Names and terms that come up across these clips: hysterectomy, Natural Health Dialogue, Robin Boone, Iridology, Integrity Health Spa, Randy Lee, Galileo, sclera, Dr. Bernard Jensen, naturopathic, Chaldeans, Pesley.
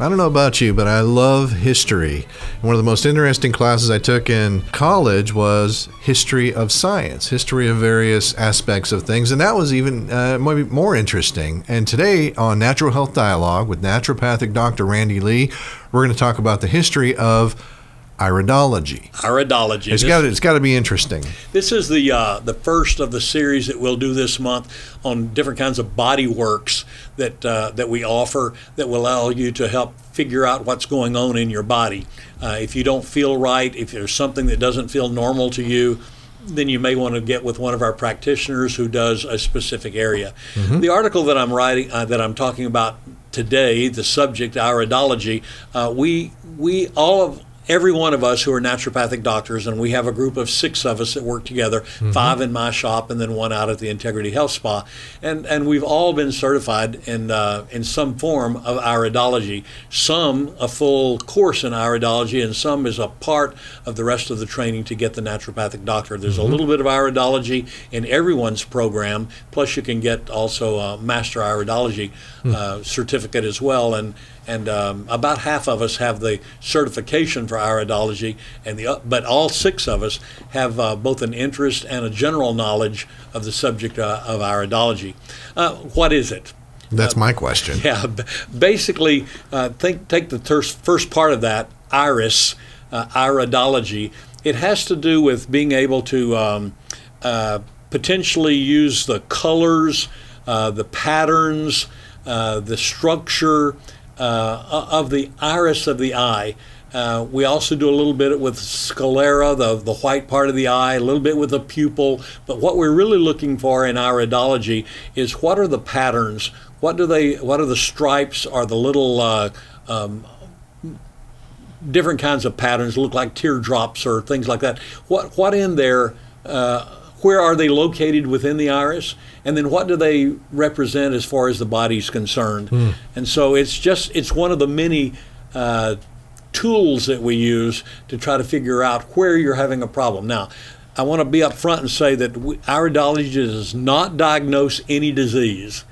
I don't know about you, but I love history. And one of the most interesting classes I took in college was history of science, history of various aspects of things. And that was even maybe more interesting. And today on Natural Health Dialogue with naturopathic Dr. Randy Lee, we're going to talk about the history of iridology. Iridology. It's got to be interesting. This is the first of the series that we'll do this month on different kinds of body works that we offer that will allow you to help figure out what's going on in your body. If you don't feel right, if there's something that doesn't feel normal to you, then you may want to get with one of our practitioners who does a specific area. Mm-hmm. The article that I'm writing, that I'm talking about today, the subject iridology, every one of us who are naturopathic doctors, and we have a group of 6 of us that work together, mm-hmm. 5 in my shop and then 1 out at the Integrity Health Spa. And we've all been certified in some form of iridology, some a full course in iridology, and some is a part of the rest of the training to get the naturopathic doctor. There's mm-hmm. a little bit of iridology in everyone's program, plus you can get also a master iridology certificate as well. And about half of us have the certification for iridology, but all 6 of us have both an interest and a general knowledge of the subject of iridology. What is it? That's my question. Yeah, basically, take the first part of that, iris, iridology. It has to do with being able to potentially use the colors, the patterns, the structure, of the iris of the eye. We also do a little bit with sclera, the white part of the eye, a little bit with the pupil. But what we're really looking for in iridology is what are the patterns? What are the stripes or the little different kinds of patterns look like teardrops or things like that? What in there? Where are they located within the iris? And then what do they represent as far as the body's concerned? Mm. And so it's one of the many tools that we use to try to figure out where you're having a problem. Now, I want to be up front and say that iridology does not diagnose any disease.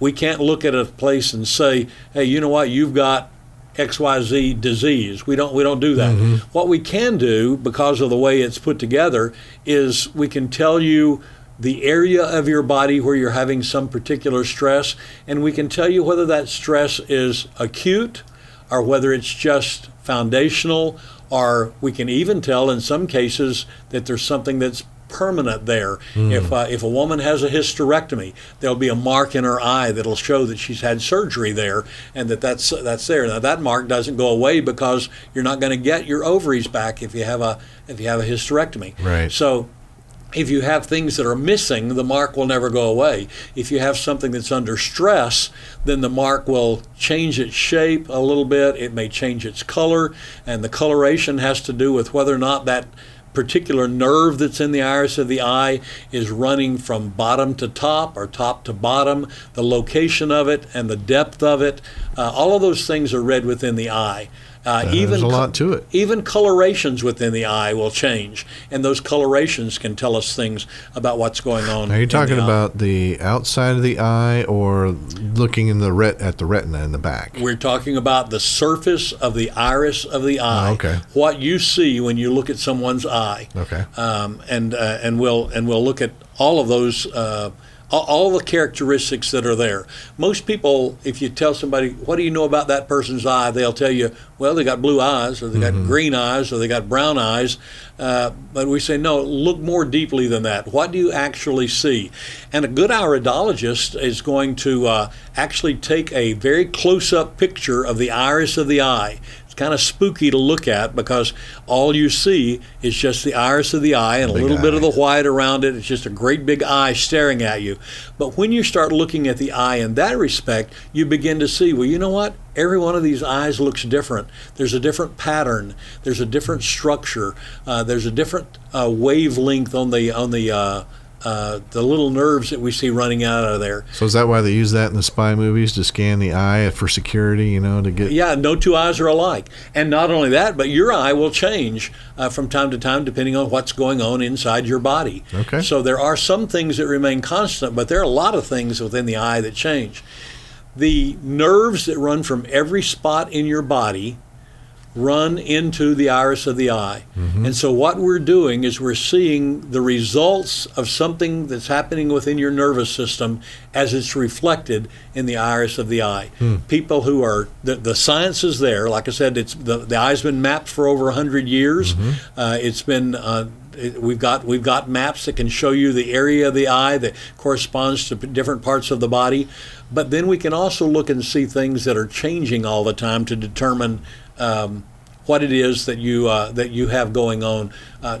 We can't look at a place and say, hey, you know what, you've got XYZ disease. We don't do that. Mm-hmm. What we can do, because of the way it's put together, is we can tell you the area of your body where you're having some particular stress, and we can tell you whether that stress is acute or whether it's just foundational, or we can even tell in some cases that there's something that's permanent there. Mm. If a woman has a hysterectomy, there'll be a mark in her eye that'll show that she's had surgery there, and that's there. Now that mark doesn't go away because you're not going to get your ovaries back if you have a hysterectomy. Right. So if you have things that are missing, the mark will never go away. If you have something that's under stress, then the mark will change its shape a little bit. It may change its color, and the coloration has to do with whether or not that particular nerve that's in the iris of the eye is running from bottom to top or top to bottom, the location of it and the depth of it. All of those things are read within the eye. Even a lot to it. Even colorations within the eye will change, and those colorations can tell us things about what's going on. Now, you're talking about the outside of the eye, or looking in the at the retina in the back? We're talking about the surface of the iris of the eye. Oh, okay. What you see when you look at someone's eye. Okay. And we'll look at all of those. All the characteristics that are there. Most people, if you tell somebody, what do you know about that person's eye? They'll tell you, well, they got blue eyes, or they mm-hmm. got green eyes, or they got brown eyes. But we say, no, look more deeply than that. What do you actually see? And a good iridologist is going to actually take a very close-up picture of the iris of the eye. Kind of spooky to look at because all you see is just the iris of the eye and a little bit of the white around it. It's just a great big eye staring at you. But when you start looking at the eye in that respect, you begin to see, well, you know what? Every one of these eyes looks different. There's a different pattern. There's a different structure. There's a different wavelength on the little nerves that we see running out of there. So is that why they use that in the spy movies, to scan the eye for security, to get... Yeah, no two eyes are alike. And not only that, but your eye will change from time to time depending on what's going on inside your body. Okay. So there are some things that remain constant, but there are a lot of things within the eye that change. the nerves that run from every spot in your body run into the iris of the eye. Mm-hmm. And so what we're doing is we're seeing the results of something that's happening within your nervous system as it's reflected in the iris of the eye. Mm. People who are, the science is there. Like I said, it's the eye's been mapped for over 100 years. Mm-hmm. It's been... We've got maps that can show you the area of the eye that corresponds to different parts of the body, but then we can also look and see things that are changing all the time to determine what it is that you have going on.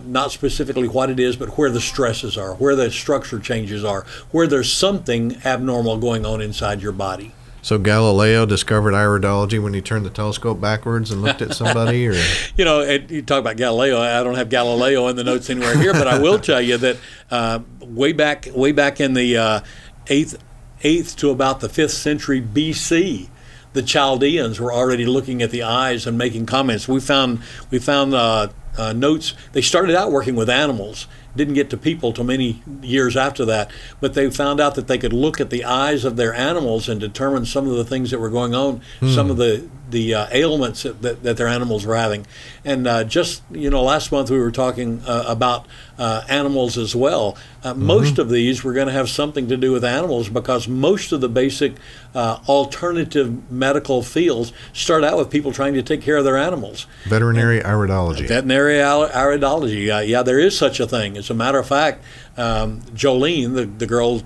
Not specifically what it is, but where the stresses are, where the structure changes are, where there's something abnormal going on inside your body. So Galileo discovered iridology when he turned the telescope backwards and looked at somebody? Or you talk about Galileo. I don't have Galileo in the notes anywhere here, but I will tell you that way back in the 8th to about the 5th century B.C., the Chaldeans were already looking at the eyes and making comments. We found notes. They started out working with animals, didn't get to people till many years after that, but they found out that they could look at the eyes of their animals and determine some of the things that were going on, some of the ailments that their animals were having. And last month we were talking about animals as well. Mm-hmm. Most of these were going to have something to do with animals because most of the basic alternative medical fields start out with people trying to take care of their animals. Veterinary iridology. Yeah, there is such a thing. As a matter of fact, Jolene, the girl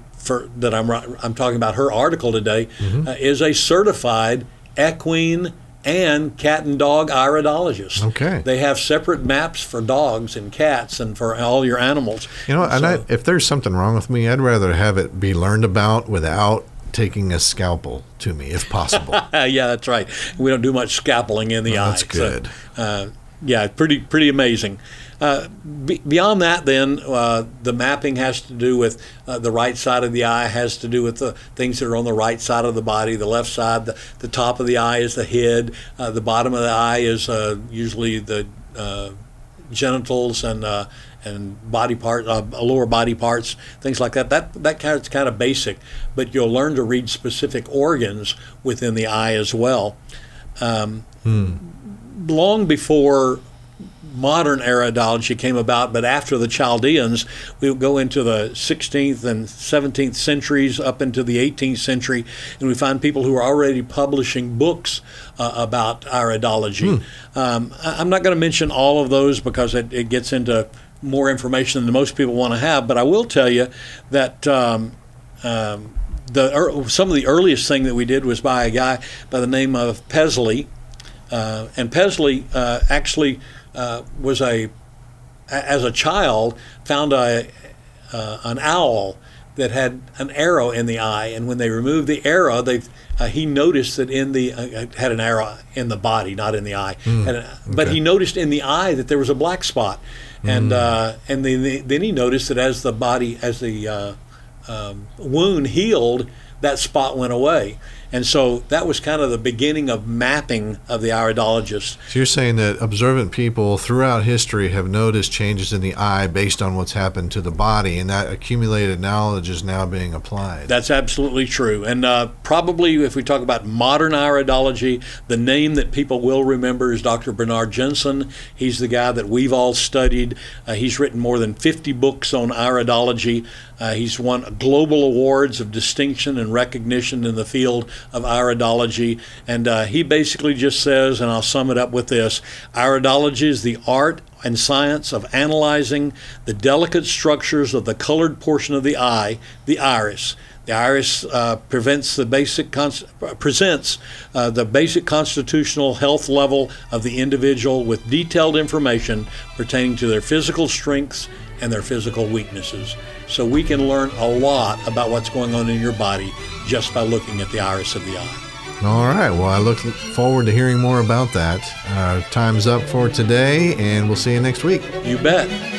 that I'm talking about, her article today, mm-hmm. Is a certified equine and cat and dog iridologists. Okay. They have separate maps for dogs and cats and for all your animals. If there's something wrong with me, I'd rather have it be learned about without taking a scalpel to me, if possible. Yeah, that's right. We don't do much scalpeling in the eye. That's good. So, pretty amazing. Beyond that, then, the mapping has to do with the right side of the eye, has to do with the things that are on the right side of the body, the left side. The top of the eye is the head. The bottom of the eye is usually the genitals and body parts, lower body parts, things like that. That kind of basic, but you'll learn to read specific organs within the eye as well. Long before modern iridology came about, but after the Chaldeans, we go into the 16th and 17th centuries up into the 18th century, and we find people who are already publishing books about iridology. I'm not going to mention all of those because it gets into more information than most people want to have, but I will tell you that some of the earliest thing that we did was by a guy by the name of Pesley, and Pesley actually was as a child found an owl that had an arrow in the eye, and when they removed the arrow, he noticed that in the had an arrow in the body, not in the eye, but he noticed in the eye that there was a black spot, and then he noticed that as the body, as the wound healed, that spot went away. And so that was kind of the beginning of mapping of the iridologists. So you're saying that observant people throughout history have noticed changes in the eye based on what's happened to the body, and that accumulated knowledge is now being applied. That's absolutely true. And probably if we talk about modern iridology, the name that people will remember is Dr. Bernard Jensen. He's the guy that we've all studied. He's written more than 50 books on iridology. He's won global awards of distinction and recognition in the field of iridology, and he basically just says, and I'll sum it up with this, iridology is the art and science of analyzing the delicate structures of the colored portion of the eye, the iris. The iris presents the basic constitutional health level of the individual with detailed information pertaining to their physical strengths and their physical weaknesses. So we can learn a lot about what's going on in your body just by looking at the iris of the eye. All right. Well, I look forward to hearing more about that. Time's up for today, and we'll see you next week. You bet.